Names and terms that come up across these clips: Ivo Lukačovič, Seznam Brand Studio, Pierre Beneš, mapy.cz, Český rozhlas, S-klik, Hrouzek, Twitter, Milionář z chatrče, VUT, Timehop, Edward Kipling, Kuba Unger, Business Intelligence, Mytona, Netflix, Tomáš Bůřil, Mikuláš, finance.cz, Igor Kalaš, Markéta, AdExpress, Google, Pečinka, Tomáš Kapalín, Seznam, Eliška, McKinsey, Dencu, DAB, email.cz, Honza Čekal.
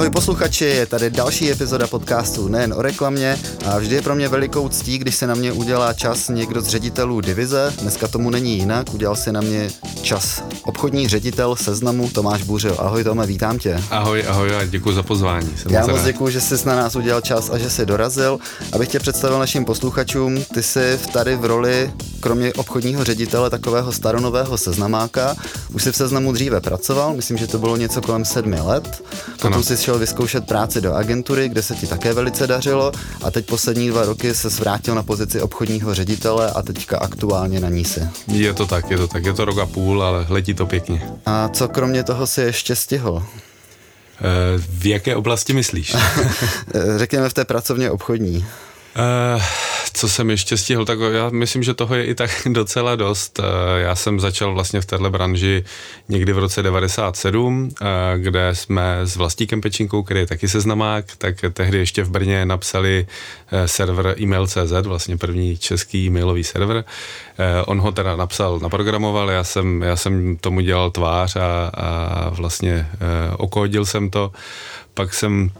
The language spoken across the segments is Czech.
Ahoj posluchači, je tady další epizoda podcastu Nejen o reklamě a vždy je pro mě velikou ctí, když se na mě udělá čas někdo z ředitelů divize. Dneska tomu není jinak, udělal si na mě čas obchodní ředitel Seznamu Tomáš Bůřil. Ahoj Tome, vítám tě. Ahoj a děkuji za pozvání. Já moc děkuji, že jsi na nás udělal čas a že jsi dorazil. Abych tě představil našim posluchačům, ty jsi tady v roli kromě obchodního ředitele takového staronového seznamáka. Už jsi v Seznamu dříve pracoval, myslím, že to bylo něco kolem 7 let. Potom jsi šel vyzkoušet práci do agentury, kde se ti také velice dařilo a teď poslední 2 roky se vrátil na pozici obchodního ředitele a teďka aktuálně na ní si. Je to tak. Je to rok a půl, ale letí to pěkně. A co kromě toho si ještě stihl? V jaké oblasti myslíš? Řekněme v té pracovně obchodní. Co jsem ještě stihl, tak já myslím, že toho je i tak docela dost. Já jsem začal vlastně v téhle branži někdy v roce 97, kde jsme s Vlastíkem Pečinkou, který je taky seznamák, tak tehdy ještě v Brně napsali server email.cz, vlastně první český e-mailový server. On ho teda naprogramoval, já jsem tomu dělal tvář a vlastně okódil jsem to. Pak jsem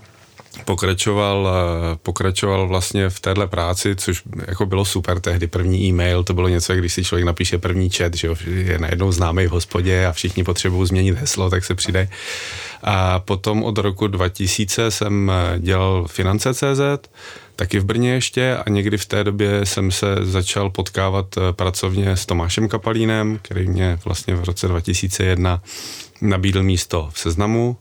pokračoval vlastně v téhle práci, což jako bylo super tehdy. První e-mail, to bylo něco, když si člověk napíše první chat, že je najednou známý v hospodě a všichni potřebují změnit heslo, tak se přidej. A potom od roku 2000 jsem dělal finance.cz, taky v Brně ještě, a někdy v té době jsem se začal potkávat pracovně s Tomášem Kapalínem, který mě vlastně v roce 2001 nabídl místo v Seznamu.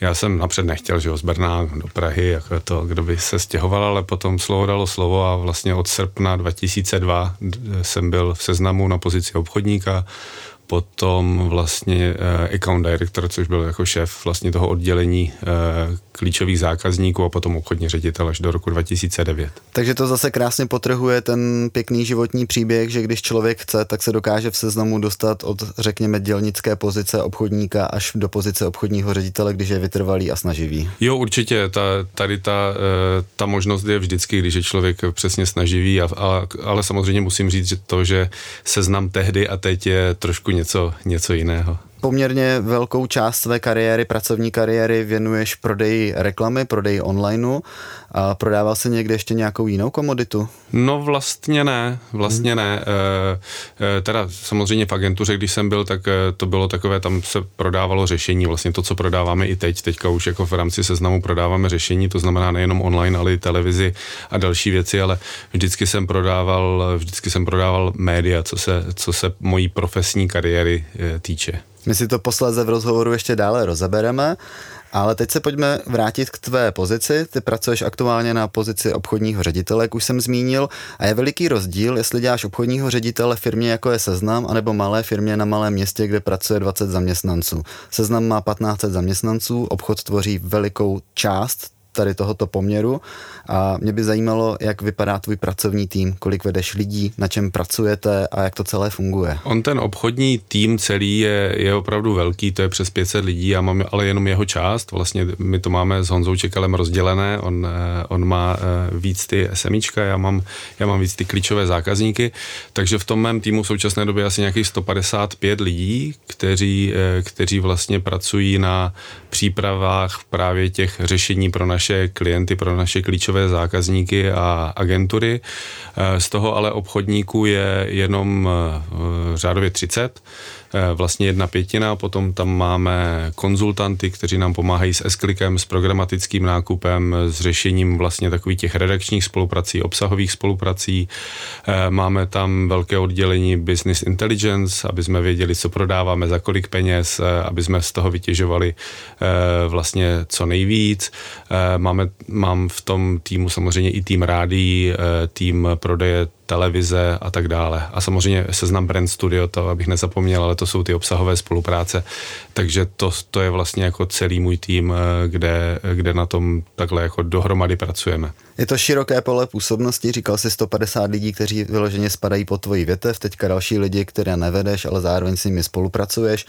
Já jsem napřed nechtěl, že jo, z Brna do Prahy, jako to, kdo by se stěhoval, ale potom slovo dalo slovo a vlastně od srpna 2002 jsem byl v Seznamu na pozici obchodníka, potom vlastně account director, což byl jako šéf vlastně toho oddělení klíčových zákazníků a potom obchodní ředitel až do roku 2009. Takže to zase krásně podtrhuje ten pěkný životní příběh, že když člověk chce, tak se dokáže v Seznamu dostat od, řekněme, dělnické pozice obchodníka až do pozice obchodního ředitele, když je vytrvalý a snaživý. Jo, určitě. Ta možnost je vždycky, když je člověk přesně snaživý, ale samozřejmě musím říct, že to, že Seznam tehdy a teď je trošku něco jiného. Poměrně velkou část své kariéry, pracovní kariéry věnuješ prodeji reklamy, prodeji onlineu. A prodával jsi někde ještě nějakou jinou komoditu? No vlastně ne. Teda samozřejmě v agentuře, když jsem byl, tak to bylo takové, tam se prodávalo řešení, vlastně to, co prodáváme i teď, teďka už jako v rámci Seznamu prodáváme řešení, to znamená nejenom online, ale i televizi a další věci, ale vždycky jsem prodával média, co se mojí profesní kariéry týče. My si to posléze v rozhovoru ještě dále rozebereme, ale teď se pojďme vrátit k tvé pozici. Ty pracuješ aktuálně na pozici obchodního ředitele, jak už jsem zmínil, a je veliký rozdíl, jestli děláš obchodního ředitele firmě, jako je Seznam, anebo malé firmě na malém městě, kde pracuje 20 zaměstnanců. Seznam má 1500 zaměstnanců, obchod tvoří velikou část tady tohoto poměru a mě by zajímalo, jak vypadá tvůj pracovní tým, kolik vedeš lidí, na čem pracujete a jak to celé funguje. On ten obchodní tým celý je opravdu velký, to je přes 500 lidí a máme ale jenom jeho část, vlastně my to máme s Honzou Čekalem rozdělené, on má víc ty SMIčka, já mám víc ty klíčové zákazníky, takže v tom mém týmu v současné době asi nějakých 155 lidí, kteří vlastně pracují na přípravách právě těch řešení pro naše klienty, pro naše klíčové zákazníky a agentury. Z toho ale obchodníků je jenom řádově 30, vlastně 1/5, potom tam máme konzultanty, kteří nám pomáhají s S-klikem, s programatickým nákupem, s řešením vlastně takových těch redakčních spoluprací, obsahových spoluprací. Máme tam velké oddělení Business Intelligence, aby jsme věděli, co prodáváme, za kolik peněz, aby jsme z toho vytěžovali vlastně co nejvíc. Mám v tom týmu samozřejmě i tým rádií, tým prodeje televize a tak dále. A samozřejmě Seznam Brand Studio, to abych nezapomněl, ale to jsou ty obsahové spolupráce. Takže to je vlastně jako celý můj tým, kde na tom takhle jako dohromady pracujeme. Je to široké pole působnosti, říkal jsi 150 lidí, kteří vyloženě spadají pod tvoji větev, teďka další lidi, které nevedeš, ale zároveň s nimi spolupracuješ.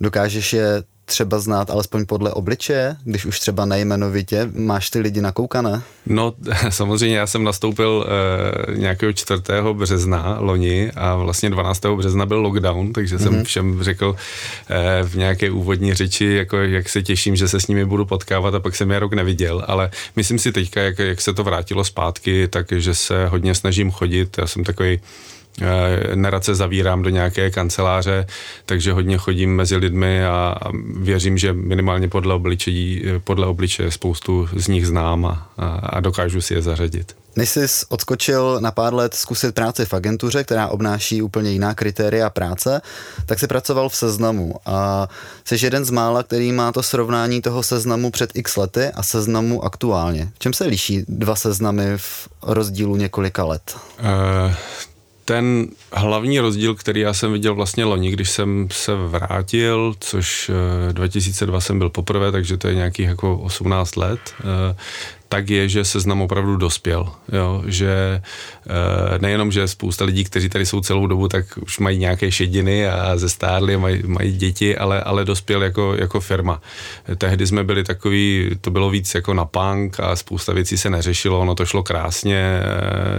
Dokážeš je třeba znát alespoň podle obličeje, když už třeba nejmenovitě? Máš ty lidi nakoukané? No samozřejmě, já jsem nastoupil nějakého 4. března loni a vlastně 12. března byl lockdown, takže jsem všem řekl v nějaké úvodní řeči, jako jak se těším, že se s nimi budu potkávat, a pak jsem je rok neviděl, ale myslím si teďka, jak se to vrátilo zpátky, takže se hodně snažím chodit. Já jsem takový, nerad se zavírám do nějaké kanceláře, takže hodně chodím mezi lidmi a věřím, že minimálně podle obličeje spoustu z nich znám a dokážu si je zařadit. Než jsi odskočil na pár let zkusit práci v agentuře, která obnáší úplně jiná kritéria práce, tak jsi pracoval v Seznamu a jsi jeden z mála, který má to srovnání toho Seznamu před x lety a Seznamu aktuálně. V čem se liší dva Seznamy v rozdílu několika let? Ten hlavní rozdíl, který já jsem viděl vlastně loni, když jsem se vrátil, což 2002 jsem byl poprvé, takže to je nějakých jako 18 let, tak je, že Seznam opravdu dospěl. Jo? Že nejenom, že spousta lidí, kteří tady jsou celou dobu, tak už mají nějaké šediny a zestárli, mají děti, ale dospěl jako firma. Tehdy jsme byli takový, to bylo víc jako na punk a spousta věcí se neřešilo, ono to šlo krásně,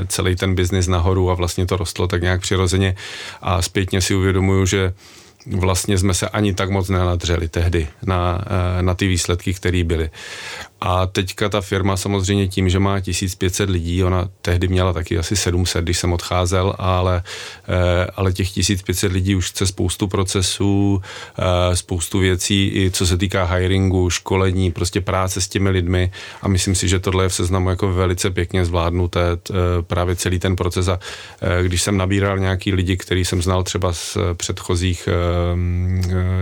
celý ten biznis nahoru a vlastně to rostlo tak nějak přirozeně a zpětně si uvědomuju, že vlastně jsme se ani tak moc nenadřeli tehdy na ty výsledky, které byly. A teďka ta firma samozřejmě tím, že má 1500 lidí, ona tehdy měla taky asi 700, když jsem odcházel, ale těch 1500 lidí už chce spoustu procesů, spoustu věcí, i co se týká hiringu, školení, prostě práce s těmi lidmi, a myslím si, že tohle je v Seznamu jako velice pěkně zvládnuté, právě celý ten proces. A když jsem nabíral nějaký lidi, který jsem znal třeba z předchozích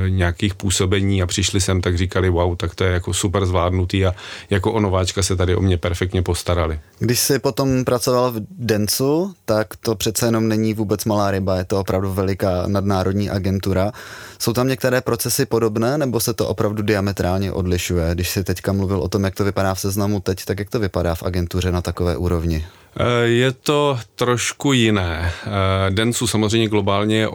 nějakých působení a přišli sem, tak říkali wow, tak to je jako super zvládnutý a jako o nováčka se tady o mě perfektně postarali. Když jsi potom pracoval v Dencu, tak to přece jenom není vůbec malá ryba, je to opravdu veliká nadnárodní agentura. Jsou tam některé procesy podobné, nebo se to opravdu diametrálně odlišuje? Když jsi teďka mluvil o tom, jak to vypadá v Seznamu teď, tak jak to vypadá v agentuře na takové úrovni? Je to trošku jiné. Dentsu samozřejmě globálně je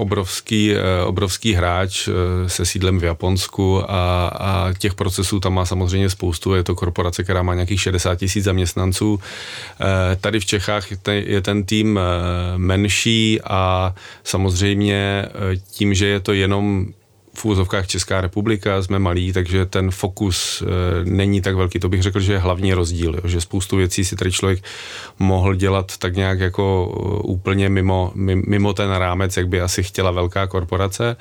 obrovský hráč se sídlem v Japonsku a těch procesů tam má samozřejmě spoustu. Je to korporace, která má nějakých 60 000 zaměstnanců. Tady v Čechách je ten tým menší a samozřejmě tím, že je to jenom v úzovkách Česká republika, jsme malí, takže ten fokus není tak velký. To bych řekl, že je hlavní rozdíl, jo? Že spoustu věcí si tady člověk mohl dělat tak nějak jako úplně mimo ten rámec, jak by asi chtěla velká korporace.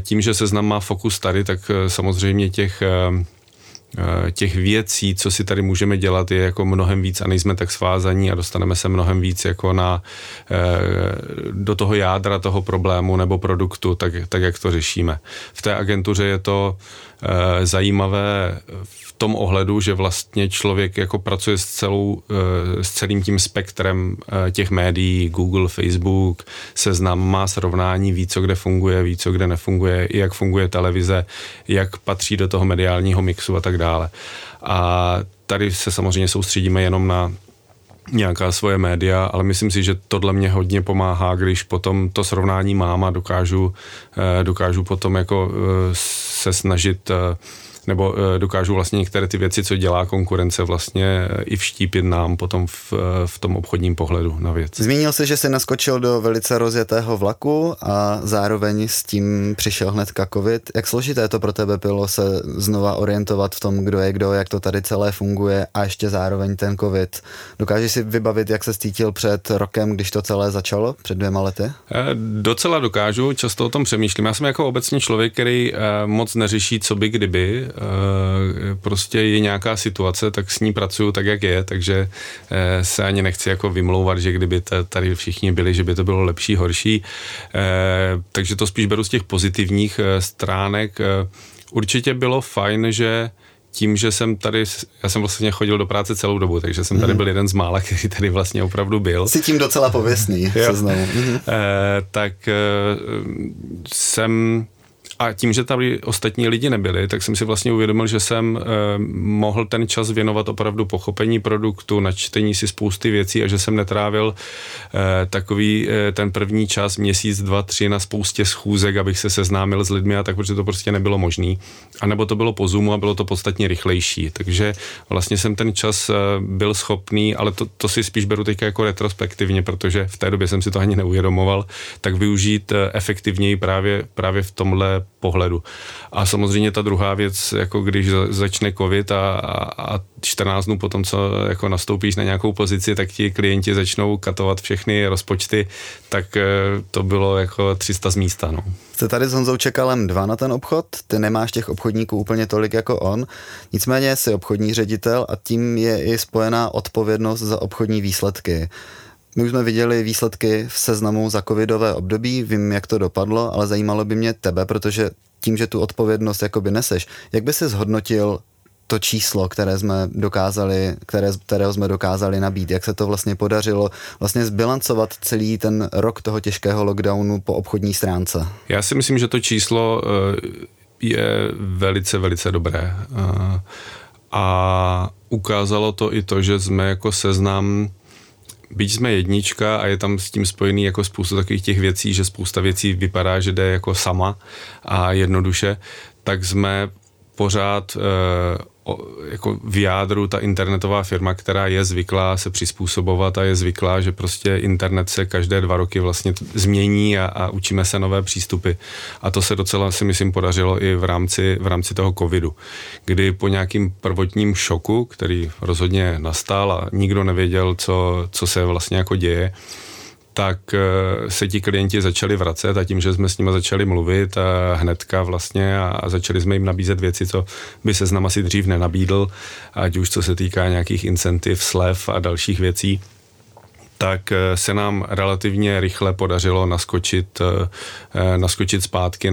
Tím, že Seznam má fokus tady, tak samozřejmě těch věcí, co si tady můžeme dělat, je jako mnohem víc a nejsme tak svázaní a dostaneme se mnohem víc jako do toho jádra toho problému nebo produktu, tak jak to řešíme. V té agentuře je to zajímavé v tom ohledu, že vlastně člověk jako pracuje s celým tím spektrem těch médií, Google, Facebook, Seznam, má srovnání, ví, co kde funguje, ví, co kde nefunguje, jak funguje televize, jak patří do toho mediálního mixu a tak dále. A tady se samozřejmě soustředíme jenom na nějaká svoje média, ale myslím si, že tohle mě hodně pomáhá, když potom to srovnání mám a dokážu potom jako se snažit, nebo dokážu vlastně některé ty věci, co dělá konkurence, vlastně i vštípit nám potom v tom obchodním pohledu na věc. Zmínil jsi, že jsi naskočil do velice rozjetého vlaku a zároveň s tím přišel hnedka covid. Jak složité to pro tebe bylo se znova orientovat v tom, kdo je kdo, jak to tady celé funguje, a ještě zároveň ten covid? Dokážeš si vybavit, jak se cítil před rokem, když to celé začalo, před 2 lety? Docela dokážu, často o tom přemýšlím. Já jsem jako obecně člověk, který moc neřeší, co by kdyby. Prostě je nějaká situace, tak s ní pracuju tak, jak je, takže se ani nechci jako vymlouvat, že kdyby tady všichni byli, že by to bylo lepší, horší. Takže to spíš beru z těch pozitivních stránek. Určitě bylo fajn, že tím, že jsem tady, já jsem vlastně chodil do práce celou dobu, takže jsem tady byl jeden z mála, který tady vlastně opravdu byl. Jsi tím docela pověstný, Seznamu. Tak jsem A tím, že tady ostatní lidi nebyli, tak jsem si vlastně uvědomil, že jsem mohl ten čas věnovat opravdu pochopení produktu, načtení si spousty věcí a že jsem netrávil takový ten první čas, měsíc, dva, tři na spoustě schůzek, abych se seznámil s lidmi a tak, protože to prostě nebylo možný. A nebo to bylo po Zoomu a bylo to podstatně rychlejší. Takže vlastně jsem ten čas byl schopný, ale to si spíš beru teď jako retrospektivně, protože v té době jsem si to ani neuvědomoval, tak využít efektivněji právě v tomhle pohledu. A samozřejmě ta druhá věc, jako když začne covid a 14 dnů potom, co jako nastoupíš na nějakou pozici, tak ti klienti začnou katovat všechny rozpočty, tak to bylo jako 300 z místa, no. Jste tady s Honzou Čekalem 2 na ten obchod, ty nemáš těch obchodníků úplně tolik jako on, nicméně jsi obchodní ředitel a tím je i spojená odpovědnost za obchodní výsledky. My už jsme viděli výsledky v Seznamu za covidové období, vím, jak to dopadlo, ale zajímalo by mě tebe, protože tím, že tu odpovědnost jakoby neseš, jak by si zhodnotil to číslo, kterého jsme dokázali nabít, jak se to vlastně podařilo vlastně zbilancovat celý ten rok toho těžkého lockdownu po obchodní stránce? Já si myslím, že to číslo je velice, velice dobré. A ukázalo to i to, že jsme jako Seznam, byť jsme jednička a je tam s tím spojený jako spousta takových těch věcí, že spousta věcí vypadá, že jde jako sama a jednoduše, tak jsme pořád jako v jádru ta internetová firma, která je zvyklá se přizpůsobovat a je zvyklá, že prostě internet se každé 2 roky vlastně změní a učíme se nové přístupy. A to se docela, si myslím, podařilo i v rámci toho covidu, kdy po nějakým prvotním šoku, který rozhodně nastal a nikdo nevěděl, co se vlastně jako děje, tak se ti klienti začali vracet a tím, že jsme s nimi začali mluvit hnedka vlastně a začali jsme jim nabízet věci, co by Seznam asi dřív nenabídl, ať už co se týká nějakých incentiv, slev a dalších věcí, tak se nám relativně rychle podařilo naskočit zpátky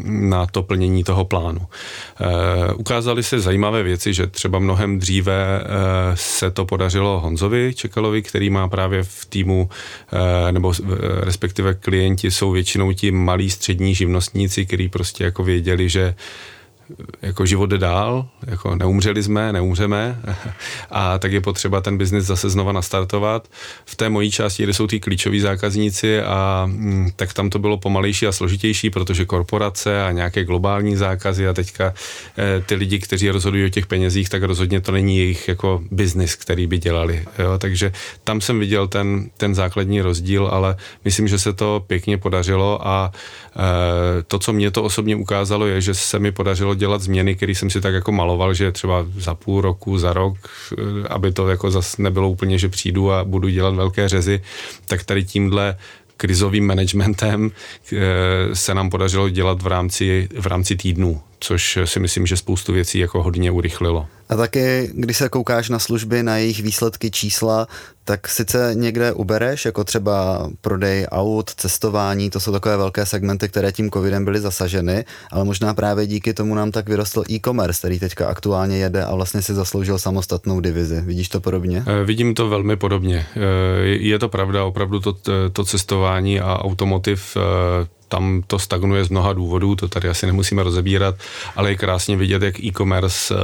na to plnění toho plánu. Ukázaly se zajímavé věci, že třeba mnohem dříve se to podařilo Honzovi Čekalovi, který má právě v týmu, nebo respektive klienti jsou většinou ti malí střední živnostníci, kteří prostě jako věděli, že jako život jde dál, jako neumřeli jsme, neumřeme a tak je potřeba ten biznis zase znova nastartovat. V té mojí části, kde jsou ty klíčoví zákazníci a tak tam to bylo pomalejší a složitější, protože korporace a nějaké globální zákazy a teďka ty lidi, kteří rozhodují o těch penězích, tak rozhodně to není jejich jako biznis, který by dělali. Jo? Takže tam jsem viděl ten základní rozdíl, ale myslím, že se to pěkně podařilo a to, co mě to osobně ukázalo, je, že se mi podařilo dělat změny, které jsem si tak jako maloval, že třeba za půl roku, za rok, aby to jako zas nebylo úplně, že přijdu a budu dělat velké řezy, tak tady tímhle krizovým managementem se nám podařilo dělat v rámci týdnů, což si myslím, že spoustu věcí jako hodně urychlilo. A taky, když se koukáš na služby, na jejich výsledky, čísla, tak sice někde ubereš, jako třeba prodej aut, cestování, to jsou takové velké segmenty, které tím covidem byly zasaženy, ale možná právě díky tomu nám tak vyrostl e-commerce, který teďka aktuálně jede a vlastně si zasloužil samostatnou divizi. Vidíš to podobně? Vidím to velmi podobně. Je to pravda, opravdu to cestování a automotiv, tam to stagnuje z mnoha důvodů, to tady asi nemusíme rozebírat, ale je krásně vidět, jak e-commerce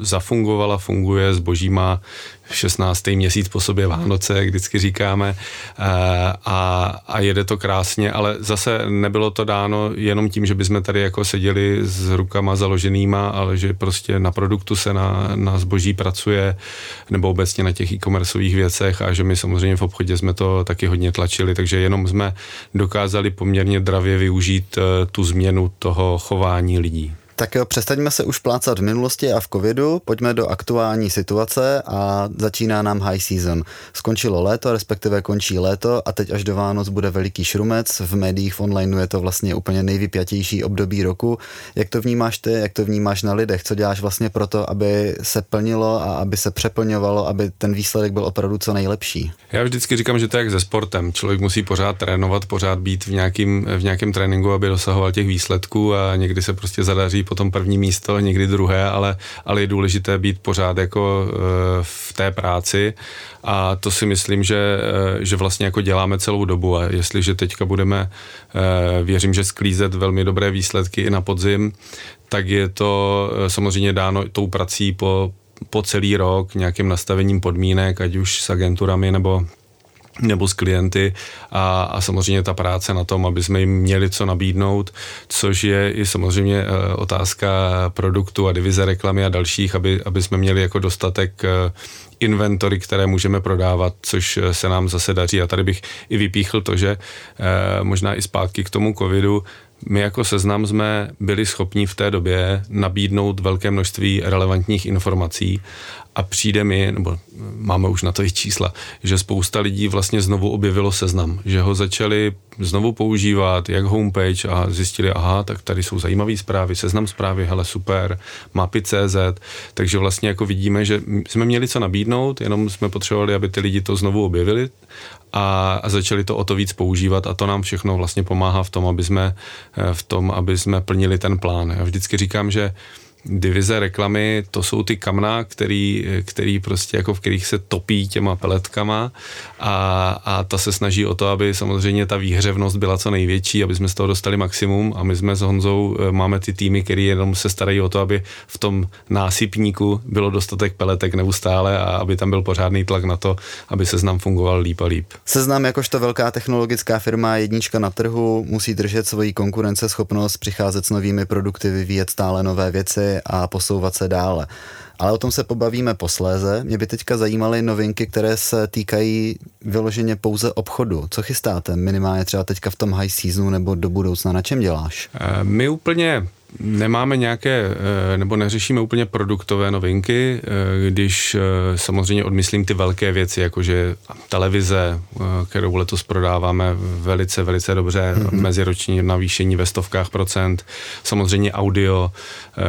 zafungovala, funguje, zboží má 16. měsíc po sobě Vánoce, jak vždycky říkáme, a jede to krásně, ale zase nebylo to dáno jenom tím, že bychom tady jako seděli s rukama založenýma, ale že prostě na produktu se na zboží pracuje, nebo obecně na těch e-commerceových věcech a že my samozřejmě v obchodě jsme to taky hodně tlačili, takže jenom jsme dokázali poměrně dravě využít tu změnu toho chování lidí. Tak jo, přestaňme se už plácat v minulosti a v covidu, pojďme do aktuální situace a začíná nám high season. Skončilo léto, respektive končí léto a teď až do Vánoc bude veliký šrumec, v médiích, v online je to vlastně úplně nejvypjatější období roku. Jak to vnímáš ty, jak to vnímáš na lidech, co děláš vlastně proto, aby se plnilo a aby se přeplňovalo, aby ten výsledek byl opravdu co nejlepší? Já vždycky říkám, že to je jak se sportem, člověk musí pořád trénovat, pořád být v nějakém tréninku, aby dosahoval těch výsledků a někdy se prostě zadaří potom první místo, někdy druhé, ale je důležité být pořád jako v té práci a to si myslím, že vlastně jako děláme celou dobu a jestliže teďka budeme, věřím, že sklízet velmi dobré výsledky i na podzim, tak je to samozřejmě dáno tou prací po celý rok, nějakým nastavením podmínek, ať už s agenturami nebo s klienty a samozřejmě ta práce na tom, aby jsme jim měli co nabídnout, což je i samozřejmě otázka produktu a divize reklamy a dalších, aby jsme měli jako dostatek inventory, které můžeme prodávat, což se nám zase daří. A tady bych i vypíchl to, že možná i zpátky k tomu covidu, my jako Seznam jsme byli schopni v té době nabídnout velké množství relevantních informací a přijde mi, nebo máme už na to i čísla, že spousta lidí vlastně znovu objevilo Seznam, že ho začali znovu používat jak homepage a zjistili, aha, tak tady jsou zajímavé zprávy, Seznam zprávy, hele super, mapy.cz, takže vlastně jako vidíme, že jsme měli co nabídnout, jenom jsme potřebovali, aby ty lidi to znovu objevili a začali to o to víc používat a to nám všechno vlastně pomáhá v tom, aby jsme plnili ten plán. Já vždycky říkám, že divize reklamy, to jsou ty kamna, který prostě jako v kterých se topí těma peletkama a ta se snaží o to, aby samozřejmě ta výhřevnost byla co největší, aby jsme z toho dostali maximum a my jsme s Honzou, máme ty týmy, který jenom se starají o to, aby v tom násypníku bylo dostatek peletek neustále a aby tam byl pořádný tlak na to, aby Seznam fungoval líp a líp. Seznam jakožto velká technologická firma, jednička na trhu, musí držet svoji konkurenceschopnost, přicházet s novými produkty, vyvíjet stále nové věci a posouvat se dále. Ale o tom se pobavíme posléze. Mě by teďka zajímaly novinky, které se týkají vyloženě pouze obchodu. Co chystáte? Minimálně třeba teďka v tom high seasonu nebo do budoucna. Na čem děláš? My úplně nemáme nějaké, nebo neřešíme úplně produktové novinky, když samozřejmě odmyslím ty velké věci, jakože televize, kterou letos prodáváme velice, velice dobře, meziroční navýšení ve 100%, samozřejmě audio,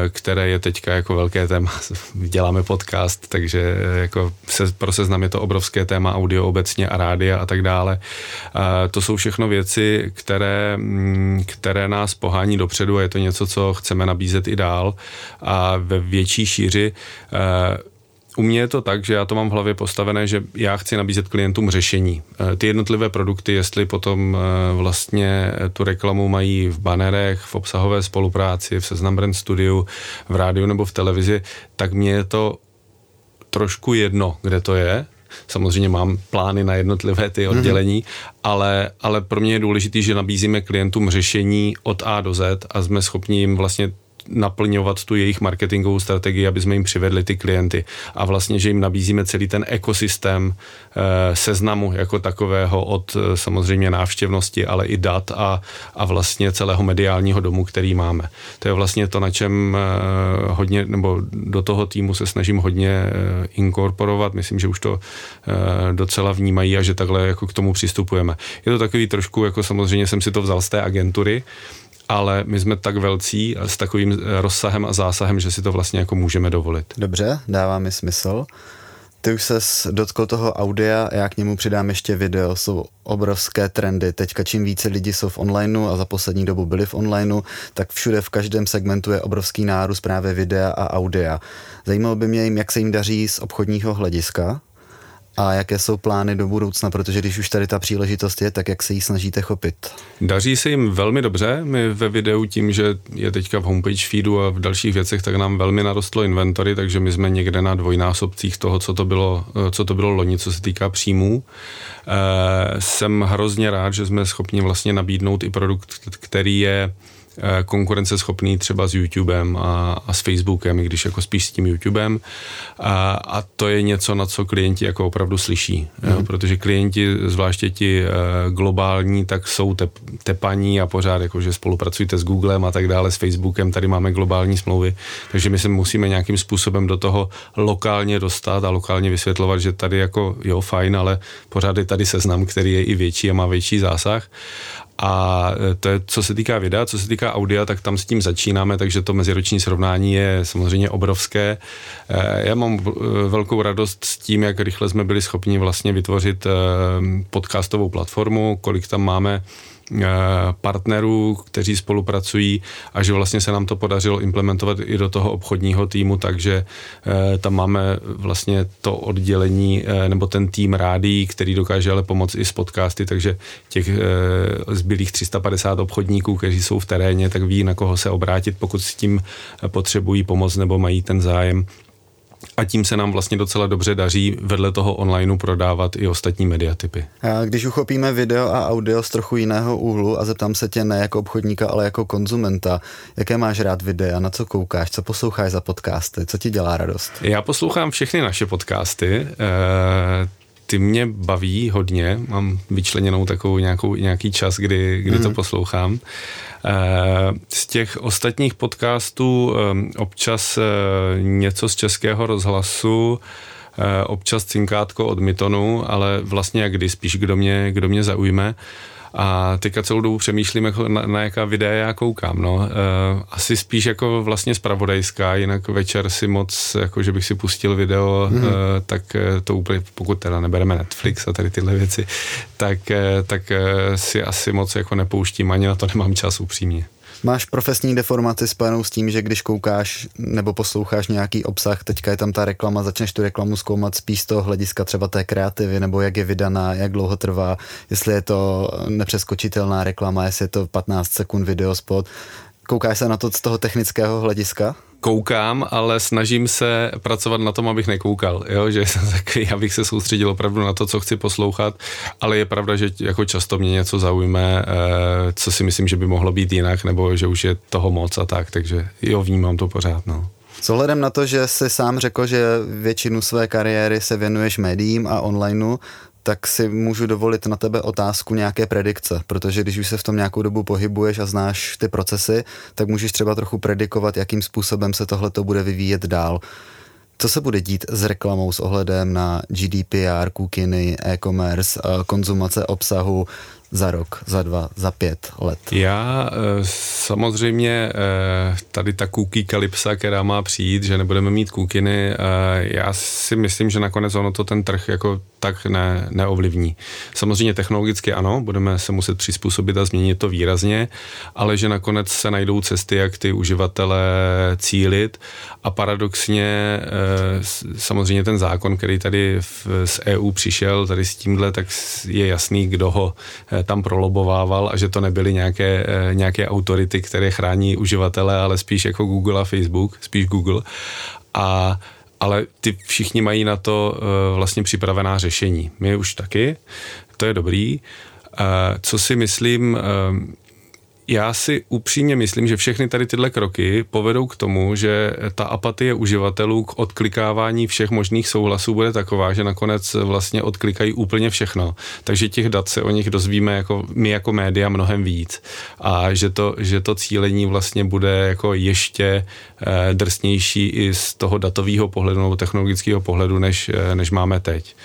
které je teďka jako velké téma, děláme podcast, takže jako pro Seznam je to obrovské téma, audio obecně a rádia a tak dále. To jsou všechno věci, které nás pohání dopředu a je to něco, co chceme nabízet i dál a ve větší šíři. U mě je to tak, že já to mám v hlavě postavené, že já chci nabízet klientům řešení. Ty jednotlivé produkty, jestli potom vlastně tu reklamu mají v banerech, v obsahové spolupráci, v Seznam Brand Studiu, v rádiu nebo v televizi, tak mně je to trošku jedno, kde to je. Samozřejmě mám plány na jednotlivé ty oddělení, ale pro mě je důležité, že nabízíme klientům řešení od A do Z a jsme schopni jim vlastně naplňovat tu jejich marketingovou strategii, aby jsme jim přivedli ty klienty a vlastně, že jim nabízíme celý ten ekosystém Seznamu jako takového od samozřejmě návštěvnosti, ale i dat a vlastně celého mediálního domu, který máme. To je vlastně to, na čem hodně, nebo do toho týmu se snažím hodně inkorporovat. Myslím, že už to docela vnímají a že takhle jako k tomu přistupujeme. Je to takový trošku, jako samozřejmě jsem si to vzal z té agentury, ale my jsme tak velcí s takovým rozsahem a zásahem, že si to vlastně jako můžeme dovolit. Dobře, dává mi smysl. Ty už ses dotkl toho audia, já k němu přidám ještě video, jsou obrovské trendy. Teďka čím více lidí jsou v onlineu a za poslední dobu byli v onlineu, tak všude v každém segmentu je obrovský nárůst právě videa a audia. Zajímalo by mě, jak se jim daří z obchodního hlediska a jaké jsou plány do budoucna, protože když už tady ta příležitost je, tak jak se jí snažíte chopit? Daří se jim velmi dobře. My ve videu tím, že je teďka v homepage feedu a v dalších věcech, tak nám velmi narostlo inventory, takže my jsme někde na dvojnásobcích toho, co to bylo loni, co se týká příjmů. Jsem hrozně rád, že jsme schopni vlastně nabídnout i produkt, který je konkurenceschopný třeba s YouTubem a s Facebookem, i když jako spíš s tím YouTubem. A to je něco, na co klienti jako opravdu slyší. Jo? Protože klienti, zvláště ti globální, tak jsou tepaní a pořád jako, že spolupracujete s Googlem a tak dále, s Facebookem, tady máme globální smlouvy, takže my se musíme nějakým způsobem do toho lokálně dostat a lokálně vysvětlovat, že tady jako, jo, fajn, ale pořád je tady Seznam, který je i větší a má větší zásah. A to je, co se týká videa, co se týká audia, tak tam s tím začínáme, takže to meziroční srovnání je samozřejmě obrovské. Já mám velkou radost s tím, jak rychle jsme byli schopni vlastně vytvořit podcastovou platformu, kolik tam máme partnerů, kteří spolupracují, a že vlastně se nám to podařilo implementovat i do toho obchodního týmu, takže tam máme vlastně to oddělení nebo ten tým rádií, který dokáže ale pomoct i s podcasty, takže těch zbylých 350 obchodníků, kteří jsou v teréně, tak ví, na koho se obrátit, pokud s tím potřebují pomoc nebo mají ten zájem. A tím se nám vlastně docela dobře daří vedle toho online prodávat i ostatní mediatypy. Když uchopíme video a audio z trochu jiného úhlu a zeptám se tě ne jako obchodníka, ale jako konzumenta, jaké máš rád videa, na co koukáš, co posloucháš za podcasty, co ti dělá radost? Já poslouchám všechny naše podcasty, ty mě baví hodně, mám vyčleněnou takovou nějaký čas, kdy to poslouchám. Z těch ostatních podcastů občas něco z Českého rozhlasu, občas cinkátko od Mytonu, ale vlastně jak kdy, spíš kdo mě zaujme. A teďka celou dobu přemýšlím, jako na jaká videa já koukám, no. Asi spíš jako vlastně zpravodajská, jinak večer si moc, jako že bych si pustil video, tak to úplně, pokud teda nebereme Netflix a tady tyhle věci, tak si asi moc jako nepouštím, ani na to nemám čas upřímně. Máš profesní deformaci spojenou s tím, že když koukáš nebo posloucháš nějaký obsah, teďka je tam ta reklama, začneš tu reklamu zkoumat spíš z toho hlediska třeba té kreativy, nebo jak je vydaná, jak dlouho trvá, jestli je to nepřeskočitelná reklama, jestli je to 15 sekund videospot. Koukáš se na to z toho technického hlediska? Koukám, ale snažím se pracovat na tom, abych nekoukal, jo? Že jsem takový, abych se soustředil opravdu na to, co chci poslouchat, ale je pravda, že jako často mě něco zaujme, co si myslím, že by mohlo být jinak, nebo že už je toho moc a tak, takže jo, vnímám to pořád, no. S ohledem na to, že jsi sám řekl, že většinu své kariéry se věnuješ médiím a onlineu, tak si můžu dovolit na tebe otázku nějaké predikce, protože když už se v tom nějakou dobu pohybuješ a znáš ty procesy, tak můžeš třeba trochu predikovat, jakým způsobem se tohleto bude vyvíjet dál. Co se bude dít s reklamou s ohledem na GDPR, kukiny, e-commerce, konzumace obsahu za rok, za 2, za 5 let? Já samozřejmě tady ta cookie kalypsa, která má přijít, že nebudeme mít kukiny, já si myslím, že nakonec ono to ten trh jako tak neovlivní. Samozřejmě technologicky ano, budeme se muset přizpůsobit a změnit to výrazně, ale že nakonec se najdou cesty, jak ty uživatele cílit, a paradoxně samozřejmě ten zákon, který tady z EU přišel, tady s tímhle, tak je jasný, kdo ho tam prolobovával, a že to nebyly nějaké autority, které chrání uživatele, ale spíš jako Google a Facebook, spíš Google. Ale ty všichni mají na to vlastně připravená řešení. My už taky, to je dobrý. Co si myslím, já si upřímně myslím, že všechny tady tyhle kroky povedou k tomu, že ta apatie uživatelů k odklikávání všech možných souhlasů bude taková, že nakonec vlastně odklikají úplně všechno. Takže těch dat se o nich dozvíme jako my jako média mnohem víc. A že to cílení vlastně bude jako ještě drsnější i z toho datového pohledu nebo technologického pohledu, než máme teď.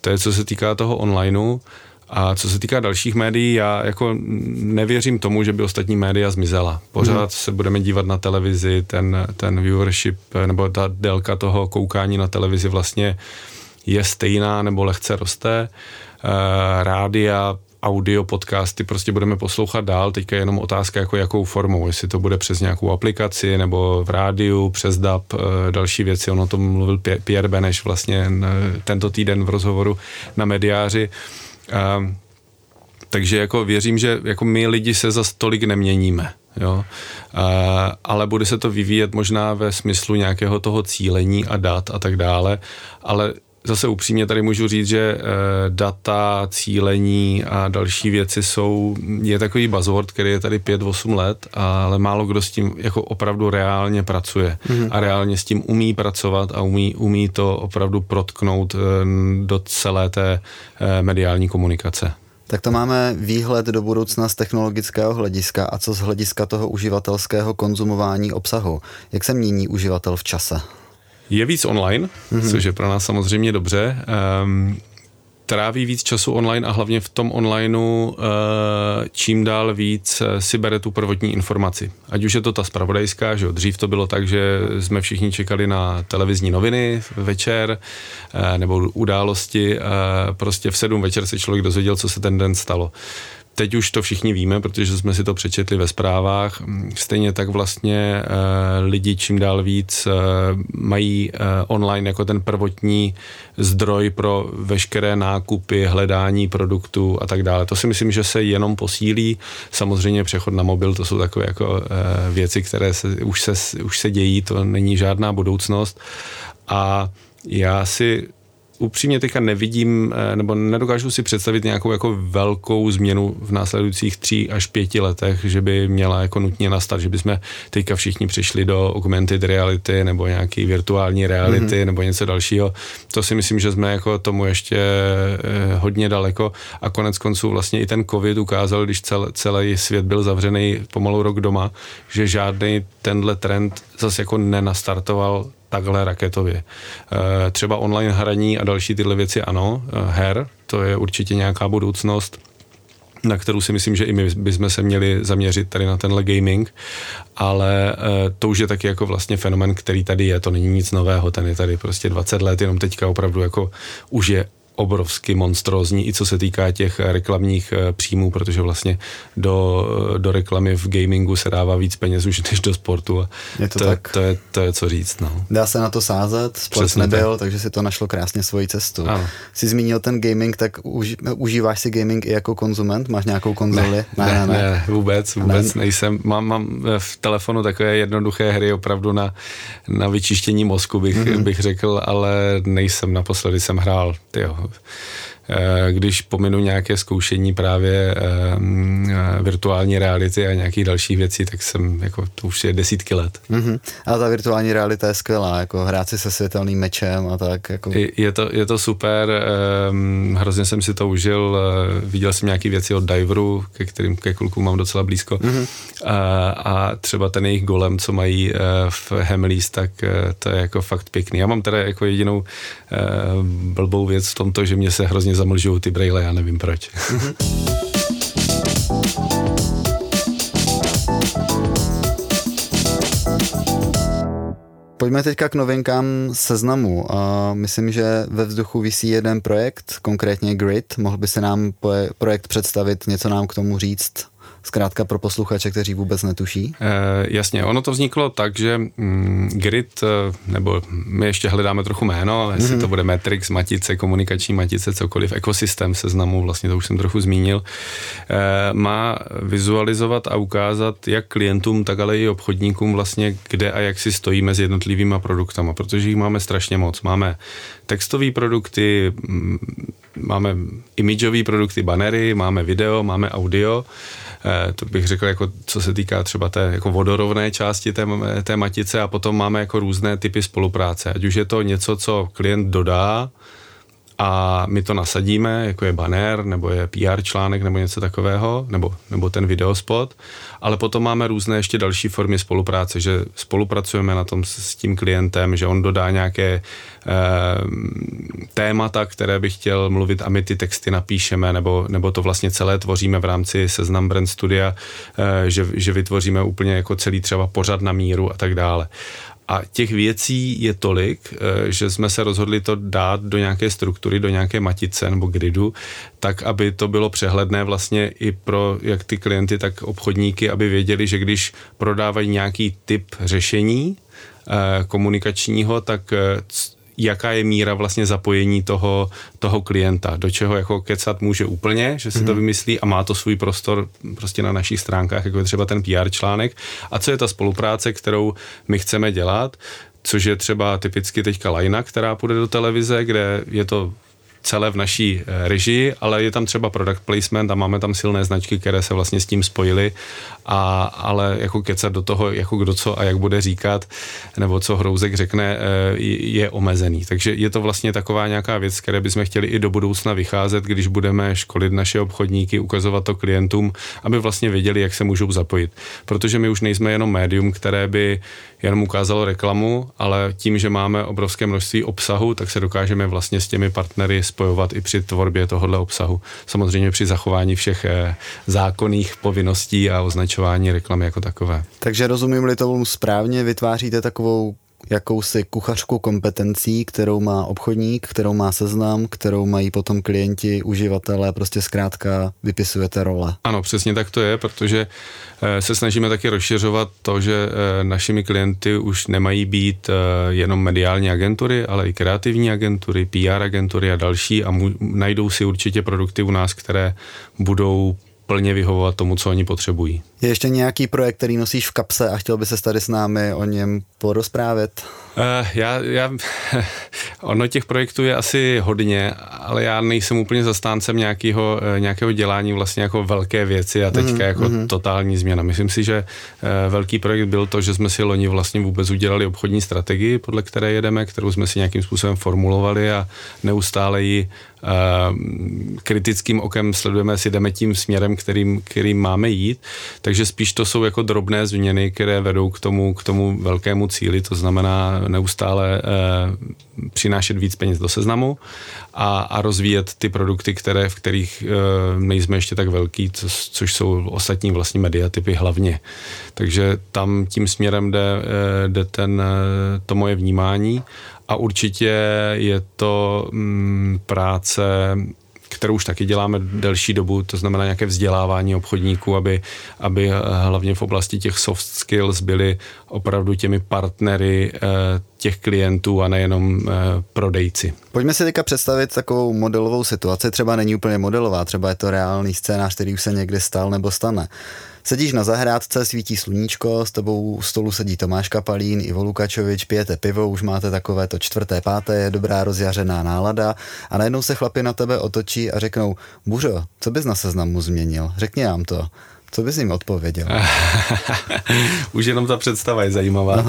To je, co se týká toho onlineu. A co se týká dalších médií, já jako nevěřím tomu, že by ostatní média zmizela. Pořád se budeme dívat na televizi, ten viewership nebo ta délka toho koukání na televizi vlastně je stejná nebo lehce roste. Rádia, audio, podcasty prostě budeme poslouchat dál. Teďka je jenom otázka, jako jakou formou, jestli to bude přes nějakou aplikaci nebo v rádiu, přes DAB, další věci. On o tom mluvil Pierre Beneš vlastně tento týden v rozhovoru na Mediáři. Takže jako věřím, že jako my lidi se zas tolik neměníme, jo? Ale bude se to vyvíjet možná ve smyslu nějakého toho cílení a dat a tak dále, ale zase upřímně tady můžu říct, že data, cílení a další věci je takový buzzword, který je tady 5-8 let, ale málo kdo s tím jako opravdu reálně pracuje a reálně s tím umí pracovat a umí to opravdu protknout do celé té mediální komunikace. Tak to máme výhled do budoucna z technologického hlediska, a co z hlediska toho uživatelského konzumování obsahu. Jak se mění uživatel v čase? Je víc online, což je pro nás samozřejmě dobře. Tráví víc času online a hlavně v tom onlineu čím dál víc si bere tu prvotní informaci. Ať už je to ta zpravodajská, že jo, dřív to bylo tak, že jsme všichni čekali na televizní noviny večer nebo události, prostě v 7 večer se člověk dozvěděl, co se ten den stalo. Teď už to všichni víme, protože jsme si to přečetli ve zprávách. Stejně tak vlastně lidi čím dál víc mají online jako ten prvotní zdroj pro veškeré nákupy, hledání produktů a tak dále. To si myslím, že se jenom posílí. Samozřejmě přechod na mobil, to jsou takové jako věci, které už se dějí, to není žádná budoucnost. A já si upřímně teďka nevidím, nebo nedokážu si představit nějakou jako velkou změnu v následujících 3 až 5 letech, že by měla jako nutně nastat, že bychom teďka všichni přišli do augmented reality nebo nějaký virtuální reality nebo něco dalšího. To si myslím, že jsme jako tomu ještě hodně daleko a konec konců vlastně i ten covid ukázal, když celý svět byl zavřený pomalu rok doma, že žádný tenhle trend zase jako nenastartoval takhle raketově. Třeba online hraní a další tyhle věci, ano, her, to je určitě nějaká budoucnost, na kterou si myslím, že i my bychom se měli zaměřit tady na tenhle gaming, ale to už je taky jako vlastně fenomen, který tady je, to není nic nového, ten je tady prostě 20 let, jenom teďka opravdu jako už je obrovsky monstrózní, i co se týká těch reklamních příjmů, protože vlastně do reklamy v gamingu se dává víc peněz už než do sportu. A je to, tak? To je co říct. No. Dá se na to sázet, sport přesně nebyl, takže si to našlo krásně svoji cestu. Ano. Jsi zmínil ten gaming, tak užíváš si gaming i jako konzument? Máš nějakou konzoli? Ne, vůbec nejsem. Mám v telefonu takové jednoduché hry opravdu na vyčištění mozku, bych řekl, ale nejsem, naposledy jsem hrál, když pominu nějaké zkoušení právě virtuální reality a nějakých dalších věcí, tak jsem, jako, to už je desítky let. Mm-hmm. A ta virtuální realita je skvělá, jako hrát si se světelným mečem a tak. Jako. Je to super, hrozně jsem si to užil, viděl jsem nějaké věci od Diveru, ke klukům mám docela blízko, a třeba ten jejich golem, co mají v Hemlís, tak to je jako fakt pěkný. Já mám teda jako jedinou blbou věc v tomto, že mě se hrozně zamlžují ty brejle, já nevím proč. Pojďme teďka k novinkám Seznamu. Myslím, že ve vzduchu visí jeden projekt, konkrétně Grid. Mohl by se nám projekt představit, něco nám k tomu říct? Zkrátka pro posluchače, kteří vůbec netuší. Jasně, ono to vzniklo tak, že Grid, nebo my ještě hledáme trochu jméno, jestli to bude Matrix, Matice, komunikační Matice, cokoliv, ekosystém Seznamu, vlastně to už jsem trochu zmínil, má vizualizovat a ukázat jak klientům, tak ale i obchodníkům vlastně, kde a jak si stojí mezi jednotlivýma produktama, protože jich máme strašně moc. Máme textové produkty, máme imageové produkty, banery, máme video, máme audio. To bych řekl, jako, co se týká třeba té jako vodorovné části té matice a potom máme jako různé typy spolupráce. Ať už je to něco, co klient dodá a my to nasadíme, jako je banner, nebo je PR článek, nebo něco takového, nebo ten videospot, ale potom máme různé ještě další formy spolupráce, že spolupracujeme na tom s tím klientem, že on dodá nějaké témata, které by chtěl mluvit a my ty texty napíšeme, nebo to vlastně celé tvoříme v rámci Seznam Brand Studia, že vytvoříme úplně jako celý třeba pořad na míru a tak dále. A těch věcí je tolik, že jsme se rozhodli to dát do nějaké struktury, do nějaké matice nebo gridu, tak, aby to bylo přehledné vlastně i pro jak ty klienty, tak obchodníky, aby věděli, že když prodávají nějaký typ řešení komunikačního, tak jaká je míra vlastně zapojení toho klienta, do čeho jako kecat může úplně, že si to vymyslí a má to svůj prostor prostě na našich stránkách, jako je třeba ten PR článek. A co je ta spolupráce, kterou my chceme dělat, což je třeba typicky teďka lajna, která půjde do televize, kde je to celé v naší režii, ale je tam třeba product placement a máme tam silné značky, které se vlastně s tím spojily, ale jako kecat do toho, jako kdo co a jak bude říkat, nebo co Hrouzek řekne, je omezený. Takže je to vlastně taková nějaká věc, které bychom chtěli i do budoucna vycházet, když budeme školit naše obchodníky, ukazovat to klientům, aby vlastně věděli, jak se můžou zapojit. Protože my už nejsme jenom médium, které by jenom ukázalo reklamu, ale tím, že máme obrovské množství obsahu, tak se dokážeme vlastně s těmi partnery spojovat i při tvorbě tohohle obsahu. Samozřejmě při zachování všech zákonných povinností a označování reklamy jako takové. Takže rozumím-li tomu správně, vytváříte takovou jakousi kuchařku kompetencí, kterou má obchodník, kterou má Seznam, kterou mají potom klienti, uživatelé, prostě zkrátka vypisujete role. Ano, přesně tak to je, protože se snažíme taky rozšiřovat to, že našimi klienty už nemají být jenom mediální agentury, ale i kreativní agentury, PR agentury a další a najdou si určitě produkty u nás, které budou plně vyhovovat tomu, co oni potřebují. Je ještě nějaký projekt, který nosíš v kapse a chtěl by se tady s námi o něm porozprávět? Ono těch projektů je asi hodně, ale já nejsem úplně zastáncem nějakého dělání vlastně jako velké věci a teďka totální změna. Myslím si, že velký projekt byl to, že jsme si loni vlastně vůbec udělali obchodní strategii, podle které jedeme, kterou jsme si nějakým způsobem formulovali a neustále ji kritickým okem sledujeme, jestli jdeme tím směrem, kterým máme jít. Takže spíš to jsou jako drobné změny, které vedou k tomu velkému cíli, to znamená neustále přinášet víc peněz do Seznamu a rozvíjet ty produkty, v kterých nejsme ještě tak velký, což jsou ostatní vlastně mediatypy hlavně. Takže tam tím směrem jde to moje vnímání a určitě je to práce, kterou už taky děláme delší dobu, to znamená nějaké vzdělávání obchodníků, aby hlavně v oblasti těch soft skills byli opravdu těmi partnery těch klientů a nejenom prodejci. Pojďme si teďka představit takovou modelovou situaci, třeba není úplně modelová, třeba je to reálný scénář, který už se někdy stal nebo stane. Sedíš na zahrádce, svítí sluníčko, s tebou u stolu sedí Tomáš Kapalín, Ivo Lukačovič, pijete pivo, už máte takové to 4., 5, je dobrá rozjařená nálada a najednou se chlapi na tebe otočí a řeknou: Bůřo, co bys na Seznamu změnil? Řekni nám to. Co bys jim odpověděl? Už jenom ta představa je zajímavá.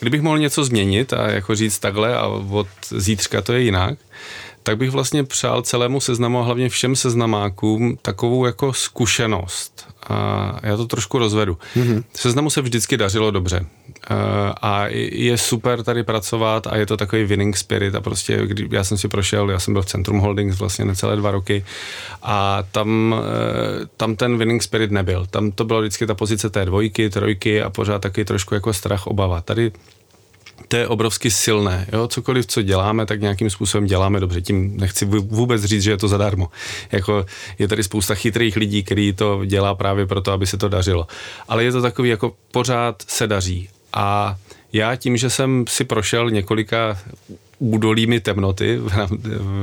Kdybych mohl něco změnit a jako říct takhle a od zítřka to je jinak, tak bych vlastně přál celému Seznamu a hlavně všem seznamákům takovou jako zkušenost. A já to trošku rozvedu. Seznamu se vždycky dařilo dobře. A je super tady pracovat a je to takový winning spirit a prostě, já jsem byl v Centrum Holdings vlastně necelé 2 roky a tam ten winning spirit nebyl. Tam to byla vždycky ta pozice té 2, 3 a pořád taky trošku jako strach, obava. Tady to je obrovsky silné. Jo? Cokoliv, co děláme, tak nějakým způsobem děláme dobře. Tím nechci vůbec říct, že je to zadarmo. Jako je tady spousta chytrých lidí, kteří to dělá právě proto, aby se to dařilo. Ale je to takový, jako pořád se daří. A já tím, že jsem si prošel několika údolími temnoty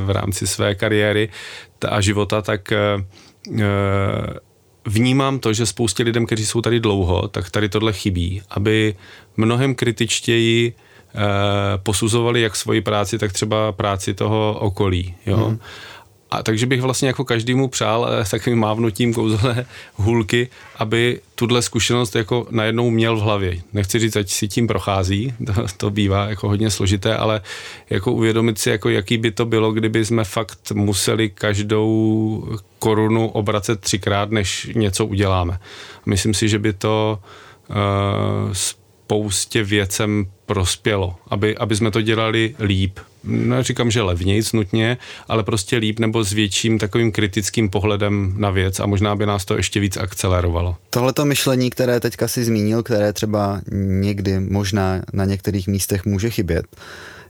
v rámci své kariéry a života, tak vnímám to, že spoustě lidem, kteří jsou tady dlouho, tak tady tohle chybí, aby mnohem kritičtěji posuzovali jak svoji práci, tak třeba práci toho okolí. Jo? A takže bych vlastně jako každému přál takovým mávnutím kouzelné hůlky, aby tuhle zkušenost jako najednou měl v hlavě. Nechci říct, ať si tím prochází, to bývá jako hodně složité, ale jako uvědomit si, jako jaký by to bylo, kdyby jsme fakt museli každou korunu obracet 3x, než něco uděláme. Myslím si, že by to spoustě věcem prospělo, aby jsme to dělali líp. Neříkám, že levnějc nutně, ale prostě líp nebo s větším takovým kritickým pohledem na věc a možná by nás to ještě víc akcelerovalo. Tohleto myšlení, které teďka si zmínil, které třeba někdy možná na některých místech může chybět,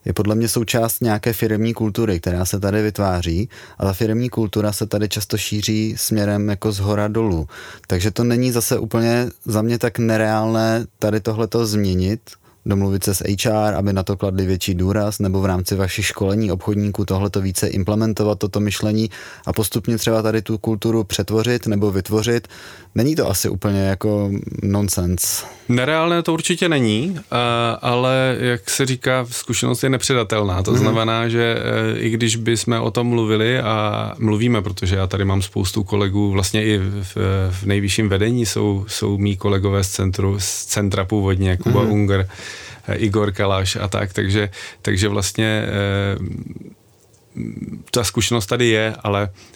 je podle mě součást nějaké firemní kultury, která se tady vytváří a ta firemní kultura se tady často šíří směrem jako zhora dolů. Takže to není zase úplně za mě tak nereálné tady tohleto změnit, domluvit se s HR, aby na to kladli větší důraz, nebo v rámci vašich školení obchodníků tohleto více implementovat, toto myšlení a postupně třeba tady tu kulturu přetvořit nebo vytvořit. Není to asi úplně jako nonsens. Nereálné to určitě není, ale jak se říká, zkušenost je nepředatelná. To znamená, že i když bychom o tom mluvili a mluvíme, protože já tady mám spoustu kolegů, vlastně i v nejvyšším vedení jsou mý kolegové z centra původně, Kuba Unger, Igor Kalaš a tak, takže vlastně ta zkušenost tady je,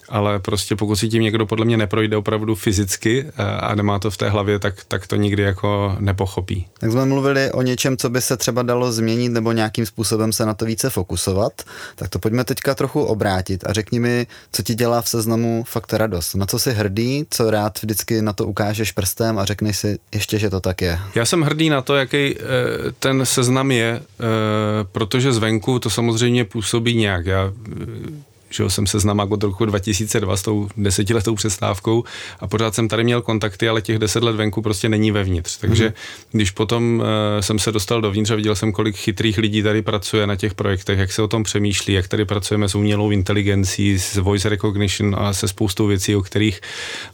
ale prostě pokud si tím někdo podle mě neprojde opravdu fyzicky a nemá to v té hlavě, tak to nikdy jako nepochopí. Tak jsme mluvili o něčem, co by se třeba dalo změnit nebo nějakým způsobem se na to více fokusovat, tak to pojďme teďka trochu obrátit a řekni mi, co ti dělá v Seznamu fakt radost. Na co jsi hrdý, co rád vždycky na to ukážeš prstem a řekneš si ještě, že to tak je. Já jsem hrdý na to, jaký ten Seznam je, protože zvenku to samozřejmě působí nějak. Já žil jsem Seznam od roku 2002 s tou 10letou přestávkou a pořád jsem tady měl kontakty, ale těch 10 let venku prostě není vevnitř. Takže když potom jsem se dostal dovnitř a viděl jsem, kolik chytrých lidí tady pracuje na těch projektech, jak se o tom přemýšlí, jak tady pracujeme s umělou inteligencí, s voice recognition a se spoustou věcí, o kterých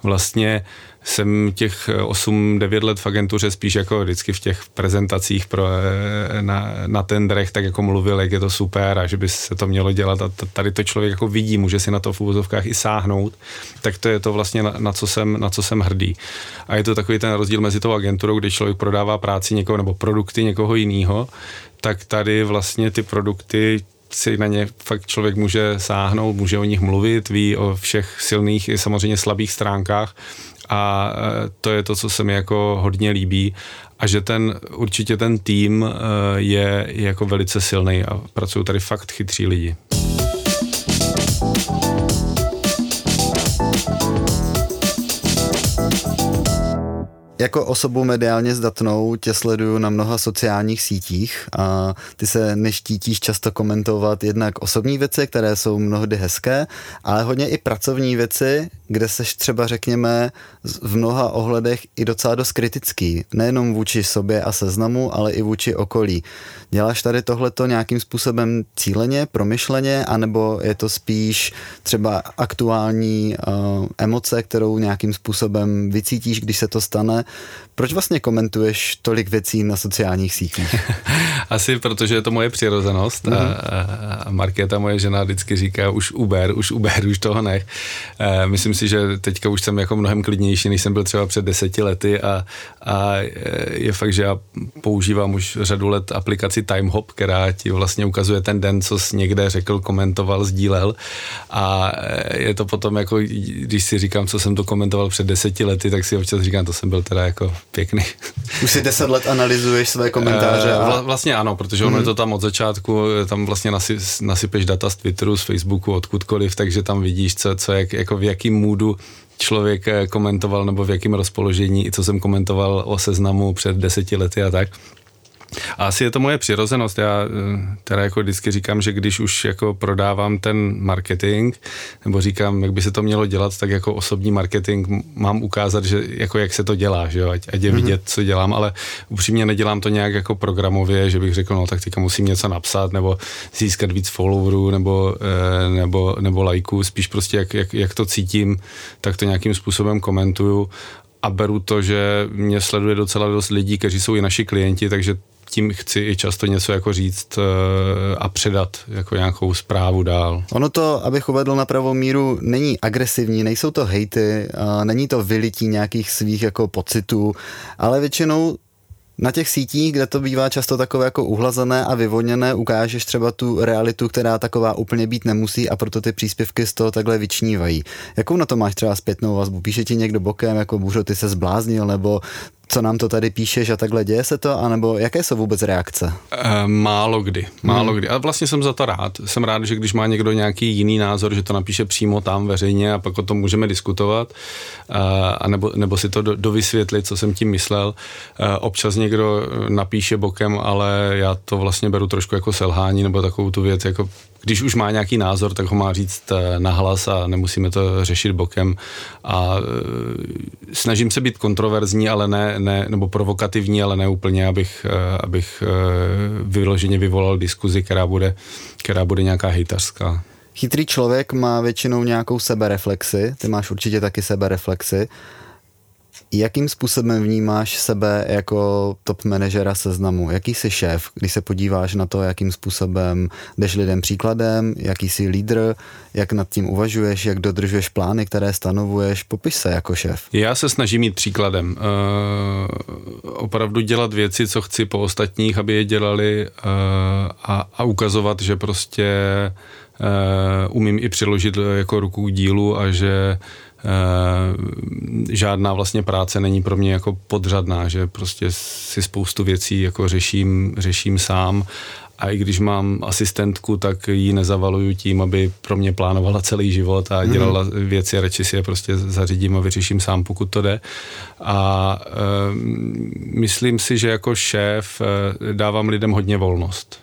vlastně jsem těch 8-9 let v agentuře spíš jako vždycky v těch prezentacích na tendrech tak jako mluvil, jak je to super a že by se to mělo dělat a tady to člověk jako vidí, může si na to v uvozovkách i sáhnout, tak to je to vlastně na co jsem hrdý. A je to takový ten rozdíl mezi tou agenturou, kde člověk prodává práci někoho nebo produkty někoho jiného, tak tady vlastně ty produkty si na ně fakt člověk může sáhnout, může o nich mluvit, ví o všech silných i samozřejmě slabých stránkách a to je to, co se mi jako hodně líbí a že určitě ten tým je jako velice silný a pracují tady fakt chytří lidi. Jako osobu mediálně zdatnou tě sleduju na mnoha sociálních sítích a ty se neštítíš často komentovat jednak osobní věci, které jsou mnohdy hezké, ale hodně i pracovní věci, kde seš třeba, řekněme, v mnoha ohledech i docela dost kritický. Nejenom vůči sobě a Seznamu, ale i vůči okolí. Děláš tady tohleto nějakým způsobem cíleně, promyšleně, anebo je to spíš třeba aktuální emoce, kterou nějakým způsobem vycítíš, když se to stane? Proč vlastně komentuješ tolik věcí na sociálních sítích? Asi protože je to moje přirozenost. A Markéta, moje žena, vždycky říká už uber, už toho nech. Myslím si, že teďka už jsem jako mnohem klidnější, než jsem byl třeba před 10 lety a je fakt, že já používám už řadu let aplikaci Timehop, která ti vlastně ukazuje ten den, co jsi někde řekl, komentoval, sdílel a je to potom jako, když si říkám, co jsem to komentoval před 10 lety, tak si občas říkám, to jsem byl teda jako pěkný. Už si 10 let analyzuješ své komentáře. Vlastně ano, protože ono je to tam od začátku, tam vlastně nasypeš data z Twitteru, z Facebooku, odkudkoliv, takže tam vidíš, co jak, jako v jakým můdu člověk komentoval nebo v jakém rozpoložení, i co jsem komentoval o Seznamu před 10 lety a tak. A asi je to moje přirozenost. Já teda jako vždycky říkám, že když už jako prodávám ten marketing, nebo říkám, jak by se to mělo dělat, tak jako osobní marketing mám ukázat, že jako jak se to dělá, že jo, ať je vidět, co dělám, ale upřímně nedělám to nějak jako programově, že bych řekl, no tak teďka musím něco napsat, nebo získat víc followerů, nebo lajků, spíš prostě jak to cítím, tak to nějakým způsobem komentuju. A beru to, že mě sleduje docela dost lidí, kteří jsou i naši klienti, takže tím chci i často něco jako říct a předat jako nějakou zprávu dál. Ono to, abych uvedl na pravou míru, není agresivní, nejsou to hejty, není to vylití nějakých svých jako pocitů, ale většinou na těch sítích, kde to bývá často takové jako uhlazené a vyvoněné, ukážeš třeba tu realitu, která taková úplně být nemusí a proto ty příspěvky z toho takhle vyčnívají. Jakou na to máš třeba zpětnou vazbu? Píše ti někdo bokem, jako Bůřo, ty se zbláznil, nebo co nám to tady píšeš a takhle, děje se to, anebo jaké jsou vůbec reakce? Málo kdy. A vlastně jsem za to rád. Jsem rád, že když má někdo nějaký jiný názor, že to napíše přímo tam veřejně a pak o tom můžeme diskutovat, nebo si to dovysvětlit, co jsem tím myslel. Občas někdo napíše bokem, ale já to vlastně beru trošku jako selhání, nebo takovou tu věc, jako když už má nějaký názor, tak ho má říct nahlas a nemusíme to řešit bokem. A snažím se být kontroverzní, ale ne, nebo provokativní, ale ne úplně, abych vyloženě vyvolal diskuzi, která bude nějaká hejtařská. Chytrý člověk má většinou nějakou sebereflexi, ty máš určitě taky sebereflexi. Jakým způsobem vnímáš sebe jako top manažera Seznamu? Jaký jsi šéf, když se podíváš na to, jakým způsobem jdeš lidem příkladem, jaký jsi lídr, jak nad tím uvažuješ, jak dodržuješ plány, které stanovuješ? Popiš se jako šéf. Já se snažím jít příkladem. Opravdu dělat věci, co chci po ostatních, aby je dělali a ukazovat, že prostě umím i přiložit jako ruku k dílu a že žádná vlastně práce není pro mě jako podřadná, že prostě si spoustu věcí jako řeším sám. A i když mám asistentku, tak ji nezavaluju tím, aby pro mě plánovala celý život a dělala věci, radši si je prostě zařídím a vyřeším sám, pokud to jde. A myslím si, že jako šéf dávám lidem hodně volnost.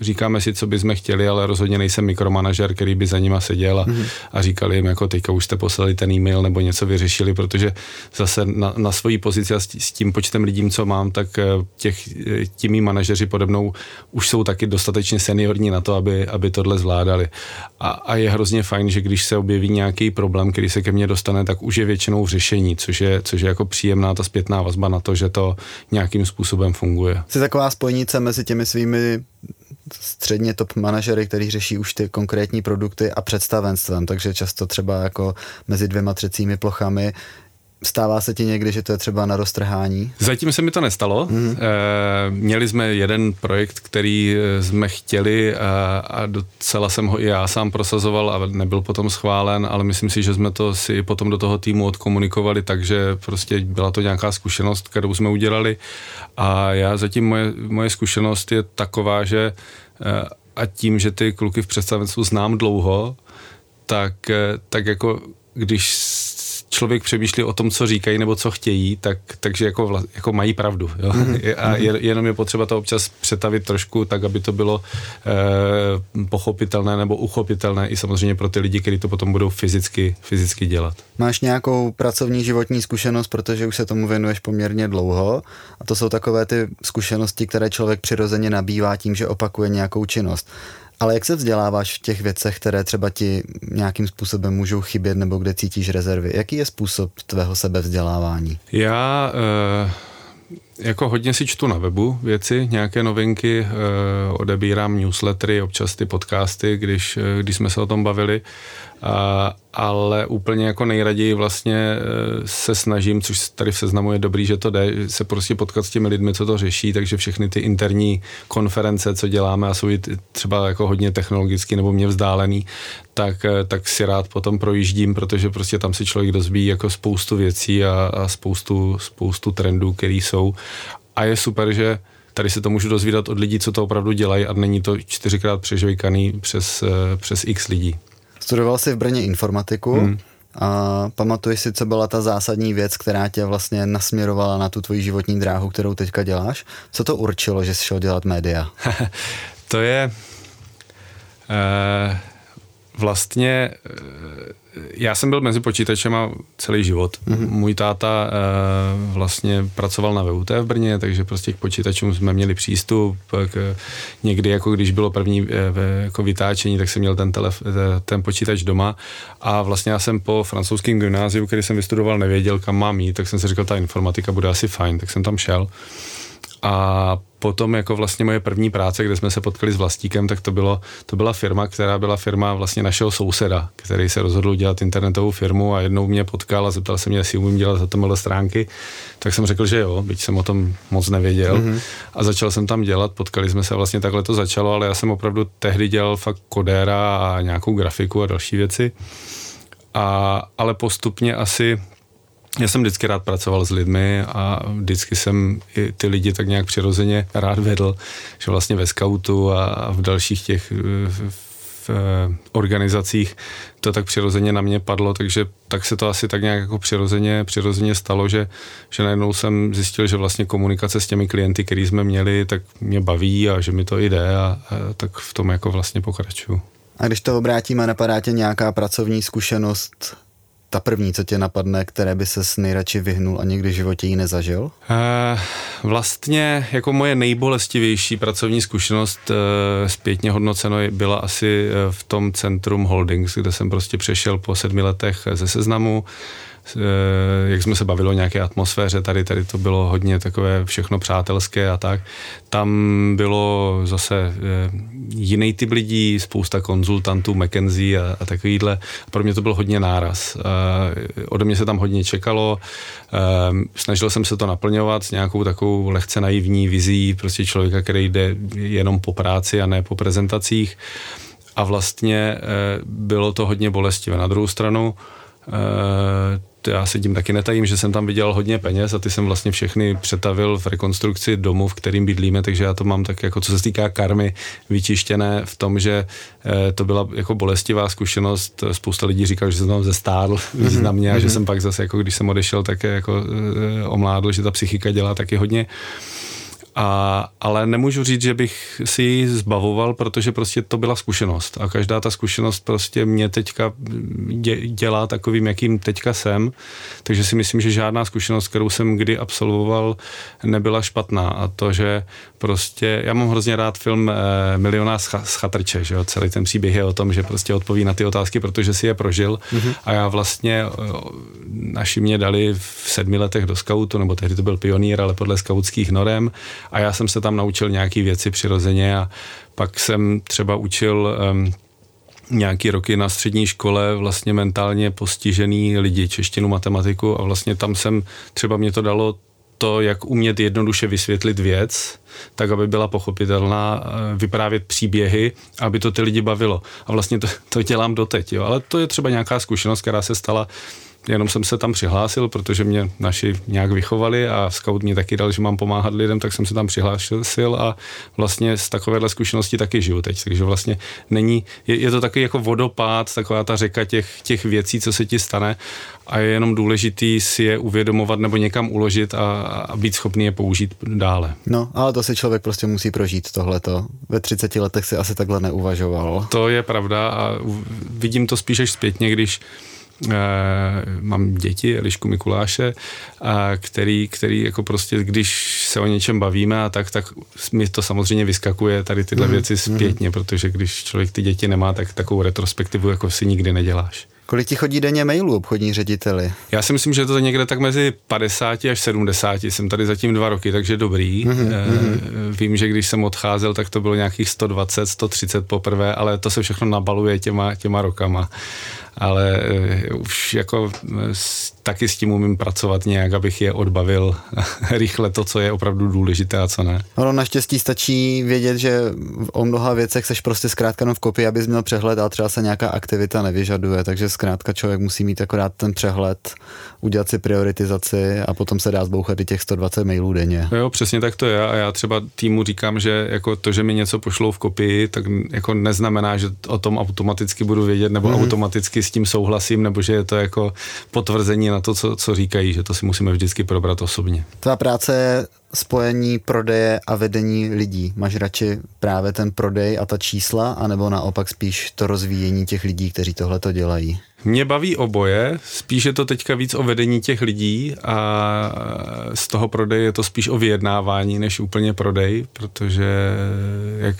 Říkáme si, co bychom chtěli, ale rozhodně nejsem mikromanažer, který by za nima seděl a říkal jim, jako teďka už jste poslali ten e-mail nebo něco vyřešili, protože zase na svojí pozici a s tím počtem lidí, co mám, tak ti mí manažeři pode mnou už jsou taky dostatečně seniorní na to, aby tohle zvládali. A je hrozně fajn, že když se objeví nějaký problém, který se ke mně dostane, tak už je většinou v řešení, což je jako příjemná ta zpětná vazba na to, že to nějakým způsobem funguje. Jsi taková spojnice mezi těmi svými středně top manažery, kteří řeší už ty konkrétní produkty a představenstvem, takže často třeba jako mezi dvěma třecími plochami. Stává se ti někdy, že to je třeba na roztrhání? Zatím se mi to nestalo. Měli jsme jeden projekt, který jsme chtěli a docela jsem ho i já sám prosazoval a nebyl potom schválen, ale myslím si, že jsme to si potom do toho týmu odkomunikovali, takže prostě byla to nějaká zkušenost, kterou jsme udělali. A já zatím moje zkušenost je taková, že a tím, že ty kluky v představenstvu znám dlouho, tak jako když člověk přemýšlí o tom, co říkají nebo co chtějí, takže jako mají pravdu. Jo? A jenom je potřeba to občas přetavit trošku tak, aby to bylo pochopitelné nebo uchopitelné i samozřejmě pro ty lidi, kteří to potom budou fyzicky dělat. Máš nějakou pracovní životní zkušenost, protože už se tomu věnuješ poměrně dlouho a to jsou takové ty zkušenosti, které člověk přirozeně nabývá tím, že opakuje nějakou činnost. Ale jak se vzděláváš v těch věcech, které třeba ti nějakým způsobem můžou chybět nebo kde cítíš rezervy? Jaký je způsob tvého sebevzdělávání? Já jako hodně si čtu na webu věci, nějaké novinky, odebírám newslettery, občas ty podcasty, když jsme se o tom bavili, ale úplně jako nejraději vlastně se snažím, což tady v Seznamu je dobrý, že to jde, se prostě potkat s těmi lidmi, co to řeší, takže všechny ty interní konference, co děláme a jsou třeba jako hodně technologicky nebo mě vzdálený, tak si rád potom projíždím, protože prostě tam si člověk dozví jako spoustu věcí a spoustu trendů, který jsou. A je super, že tady se to můžu dozvídat od lidí, co to opravdu dělají a není to 4x přežvejkaný přes x lidí. Studoval jsi v Brně informatiku a pamatuješ si, co byla ta zásadní věc, která tě vlastně nasměrovala na tu tvoji životní dráhu, kterou teďka děláš? Co to určilo, že jsi šel dělat média? To je vlastně... Já jsem byl mezi počítačema celý život. Můj táta vlastně pracoval na VUT v Brně, takže prostě k počítačům jsme měli přístup. Někdy, jako když bylo první jako vytáčení, tak jsem měl ten počítač doma. A vlastně já jsem po francouzském gymnáziu, který jsem vystudoval, nevěděl, kam mám jít, tak jsem si říkal, ta informatika bude asi fajn, tak jsem tam šel. A potom jako vlastně moje první práce, kde jsme se potkali s vlastníkem, tak to byla firma, která byla firma vlastně našeho souseda, který se rozhodl udělat internetovou firmu a jednou mě potkal a zeptal se mě, jestli umím dělat za tomhle stránky, tak jsem řekl, že jo, byť jsem o tom moc nevěděl a začal jsem tam dělat, potkali jsme se, vlastně takhle to začalo, ale já jsem opravdu tehdy dělal fakt kodéra a nějakou grafiku a další věci, ale postupně asi... Já jsem vždycky rád pracoval s lidmi a vždycky jsem i ty lidi tak nějak přirozeně rád vedl, že vlastně ve skautu a v dalších těch v organizacích to tak přirozeně na mě padlo, takže tak se to asi tak nějak jako přirozeně stalo, že najednou jsem zjistil, že vlastně komunikace s těmi klienty, který jsme měli, tak mě baví a že mi to jde a tak v tom jako vlastně pokračuju. A když to obrátíme, napadá tě nějaká pracovní zkušenost, ta první, co tě napadne, které by ses nejradši vyhnul a někdy v životě ji nezažil? Vlastně jako moje nejbolestivější pracovní zkušenost zpětně hodnoceno byla asi v tom Centrum Holdings, kde jsem prostě přešel po 7 letech ze Seznamu. Jak jsme se bavili o nějaké atmosféře, tady to bylo hodně takové všechno přátelské a tak. Tam bylo zase jiný typ lidí, spousta konzultantů, McKinsey a takovýhle. Pro mě to byl hodně náraz. Ode mě se tam hodně čekalo, snažil jsem se to naplňovat s nějakou takovou lehce naivní vizí, prostě člověka, který jde jenom po práci a ne po prezentacích. a vlastně bylo to hodně bolestivé. Na druhou stranu já se tím taky netajím, že jsem tam vydělal hodně peněz a ty jsem vlastně všechny přetavil v rekonstrukci domu, v kterým bydlíme, takže já to mám tak jako, co se týká karmy, vyčištěné v tom, že to byla jako bolestivá zkušenost. Spousta lidí říkalo, že jsem tam zestárl významně a že jsem pak zase, jako když jsem odešel, tak jako omládl, že ta psychika dělá taky hodně. Ale nemůžu říct, že bych si ji zbavoval, protože prostě to byla zkušenost a každá ta zkušenost prostě mě teďka dělá takovým, jakým teďka jsem, takže si myslím, že žádná zkušenost, kterou jsem kdy absolvoval, nebyla špatná a to, že prostě, já mám hrozně rád film Milionář z chatrče, že jo, celý ten příběh je o tom, že prostě odpoví na ty otázky, protože si je prožil a já vlastně, naši mě dali v 7 letech do skautu, nebo tehdy to byl pionýr, ale podle skautských norem. A já jsem se tam naučil nějaký věci přirozeně a pak jsem třeba učil nějaký roky na střední škole vlastně mentálně postižený lidi, češtinu, matematiku a vlastně tam jsem, třeba mě to dalo to, jak umět jednoduše vysvětlit věc, tak, aby byla pochopitelná, vyprávět příběhy, aby to ty lidi bavilo. A vlastně to dělám doteď, jo. Ale to je třeba nějaká zkušenost, která se stala. Jenom jsem se tam přihlásil, protože mě naši nějak vychovali a scout mě taky dal, že mám pomáhat lidem, tak jsem se tam přihlásil a vlastně z takovéhle zkušenosti taky žiju teď. Takže vlastně není, je to takový jako vodopád, taková ta řeka těch věcí, co se ti stane a je jenom důležitý si je uvědomovat nebo někam uložit a být schopný je použít dále. No, ale to si člověk prostě musí prožít tohleto. Ve 30 letech si asi takhle neuvažoval. To je pravda a vidím to spíš až zpětně, když mám děti, Elišku, Mikuláše, který jako prostě, když se o něčem bavíme a tak mi to samozřejmě vyskakuje tady tyhle věci zpětně, protože když člověk ty děti nemá, tak takovou retrospektivu jako si nikdy neděláš. Kolik ti chodí denně mailů, obchodní řediteli? Já si myslím, že to je někde tak mezi 50 až 70. Jsem tady zatím 2 roky, takže dobrý. Vím, že když jsem odcházel, tak to bylo nějakých 120, 130 poprvé, ale to se všechno nabaluje těma rokama. Ale už jako taky s tím umím pracovat nějak, abych je odbavil rychle to, co je opravdu důležité a co ne. Ono naštěstí stačí vědět, že o mnoha věcech seš prostě zkrátka jenom v kopii, abys měl přehled a třeba se nějaká aktivita nevyžaduje, takže zkrátka člověk musí mít akorát ten přehled, udělat si prioritizaci a potom se dá zbouchat i těch 120 mailů denně. Jo, přesně tak to je a já třeba týmu říkám, že jako to, že mi něco pošlou v kopii, tak jako neznamená, že o tom automaticky budu vědět nebo automaticky s tím souhlasím, nebo že je to jako potvrzení na to, co říkají, že to si musíme vždycky probrat osobně. Ta práce je spojení prodeje a vedení lidí. Máš radši právě ten prodej a ta čísla, anebo naopak spíš to rozvíjení těch lidí, kteří tohle to dělají? Mě baví oboje, spíš je to teďka víc o vedení těch lidí a z toho prodeje je to spíš o vyjednávání, než úplně prodej, protože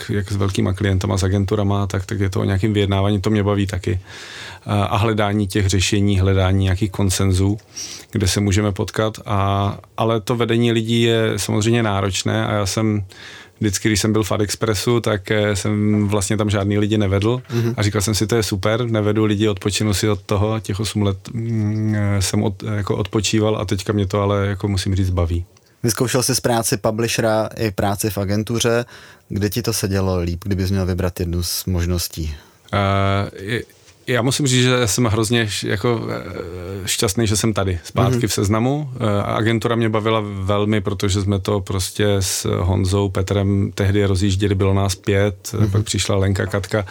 jak s velkýma klientama, s agenturama, tak je to o nějakém vyjednávání, to mě baví taky. A hledání těch řešení, hledání nějakých konsenzů, kde se můžeme potkat, ale to vedení lidí je samozřejmě náročné a já jsem vždycky, když jsem byl v AdExpressu, tak jsem vlastně tam žádný lidi nevedl a říkal jsem si, to je super, nevedu lidi, odpočinu si od toho, těch 8 let jsem jako odpočíval a teďka mě to ale jako musím říct baví. Vyzkoušel jsi z práci publishera i práci v agentuře, kde ti to sedělo líp, kdybys měl vybrat jednu z možností? Já musím říct, že jsem hrozně jako šťastný, že jsem tady zpátky v Seznamu. Agentura mě bavila velmi, protože jsme to prostě s Honzou, Petrem tehdy rozjížděli, bylo nás 5, pak přišla Lenka, Katka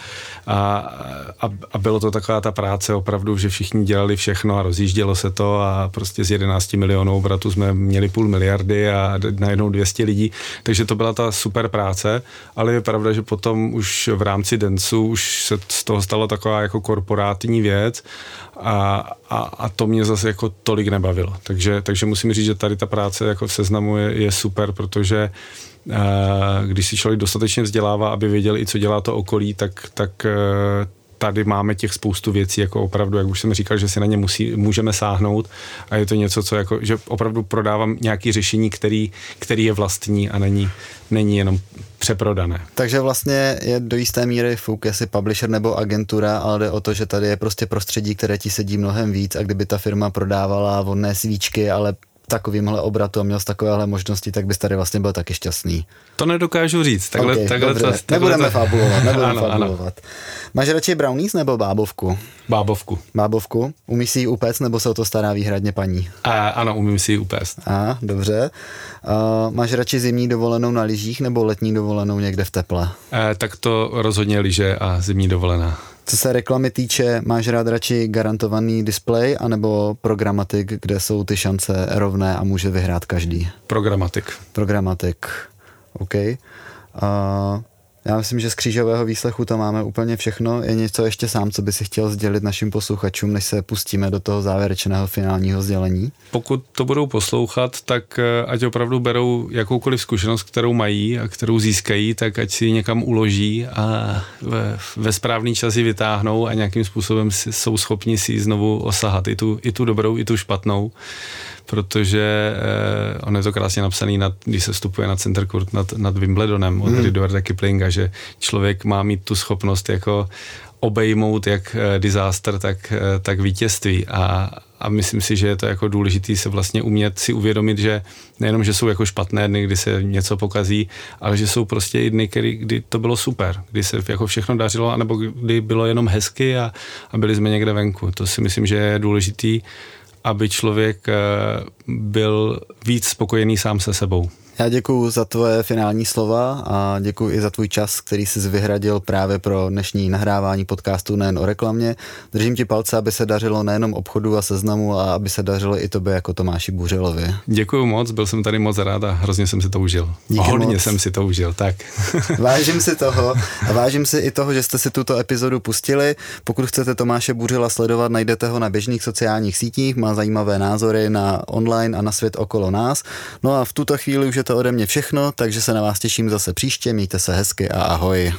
a bylo to taková ta práce opravdu, že všichni dělali všechno a rozjíždělo se to a prostě z 11 milionů obratu jsme měli 0,5 miliardy a najednou 200 lidí, takže to byla ta super práce, ale je pravda, že potom už v rámci Dentsu už se z toho stalo taková jako korporátní věc a to mě zase jako tolik nebavilo. Takže musím říct, že tady ta práce jako v Seznamu je super, protože když si člověk dostatečně vzdělává, aby věděl i co dělá to okolí, tak tady máme těch spoustu věcí, jako opravdu, jak už jsem říkal, že si na ně můžeme sáhnout a je to něco, co jako, že opravdu prodávám nějaké řešení, který je vlastní a není jenom přeprodané. Takže vlastně je do jisté míry fuk, jestli publisher nebo agentura, ale jde o to, že tady je prostě prostředí, které ti sedí mnohem víc a kdyby ta firma prodávala vonné svíčky, ale takovýmhle obratu a měl z takovéhle možnosti, tak bys tady vlastně byl taky šťastný. To nedokážu říct. Nebudeme fabulovat. Máš radši brownies nebo bábovku? Bábovku. Umíš si ji upéct, nebo se o to stará výhradně paní? Ano, umím si ji upéct. Dobře. Máš radši zimní dovolenou na lyžích nebo letní dovolenou někde v teple? Tak to rozhodně lyže a zimní dovolená. Co se reklamy týče, máš rád radši garantovaný displej anebo programatik, kde jsou ty šance rovné a může vyhrát každý? Programatik. OK. Já myslím, že z křížového výslechu to máme úplně všechno. Je něco ještě sám, co by si chtěl sdělit našim posluchačům, než se pustíme do toho závěrečného finálního sdělení? Pokud to budou poslouchat, tak ať opravdu berou jakoukoliv zkušenost, kterou mají a kterou získají, tak ať si někam uloží a ve správný čas ji vytáhnou a nějakým způsobem jsou schopni si ji znovu osahat. I tu dobrou, i tu špatnou. Protože on je to krásně napsaný, když se vstupuje na center court nad Wimbledonem od Edwarda Kiplinga, že člověk má mít tu schopnost jako obejmout jak disaster, tak vítězství a myslím si, že je to jako důležitý se vlastně umět si uvědomit, že nejenom, že jsou jako špatné dny, kdy se něco pokazí, ale že jsou prostě i dny, kdy to bylo super, kdy se jako všechno dařilo, anebo kdy bylo jenom hezky a byli jsme někde venku. To si myslím, že je důležitý, aby člověk byl víc spokojený sám se sebou. Já děkuju za tvoje finální slova a děkuju i za tvůj čas, který jsi vyhradil právě pro dnešní nahrávání podcastu nejen o reklamě. Držím ti palce, aby se dařilo nejenom obchodu a Seznamu, a aby se dařilo i tobě jako Tomáši Bůřilovi. Děkuju moc, byl jsem tady moc rád a hrozně jsem si to užil. Hodně jsem si to užil. Vážím si toho a vážím si i toho, že jste si tuto epizodu pustili. Pokud chcete Tomáše Bůřila sledovat, najdete ho na běžných sociálních sítích, má zajímavé názory na online a na svět okolo nás. No a v tuto chvíli už je to ode mě všechno, takže se na vás těším zase příště, mějte se hezky a ahoj.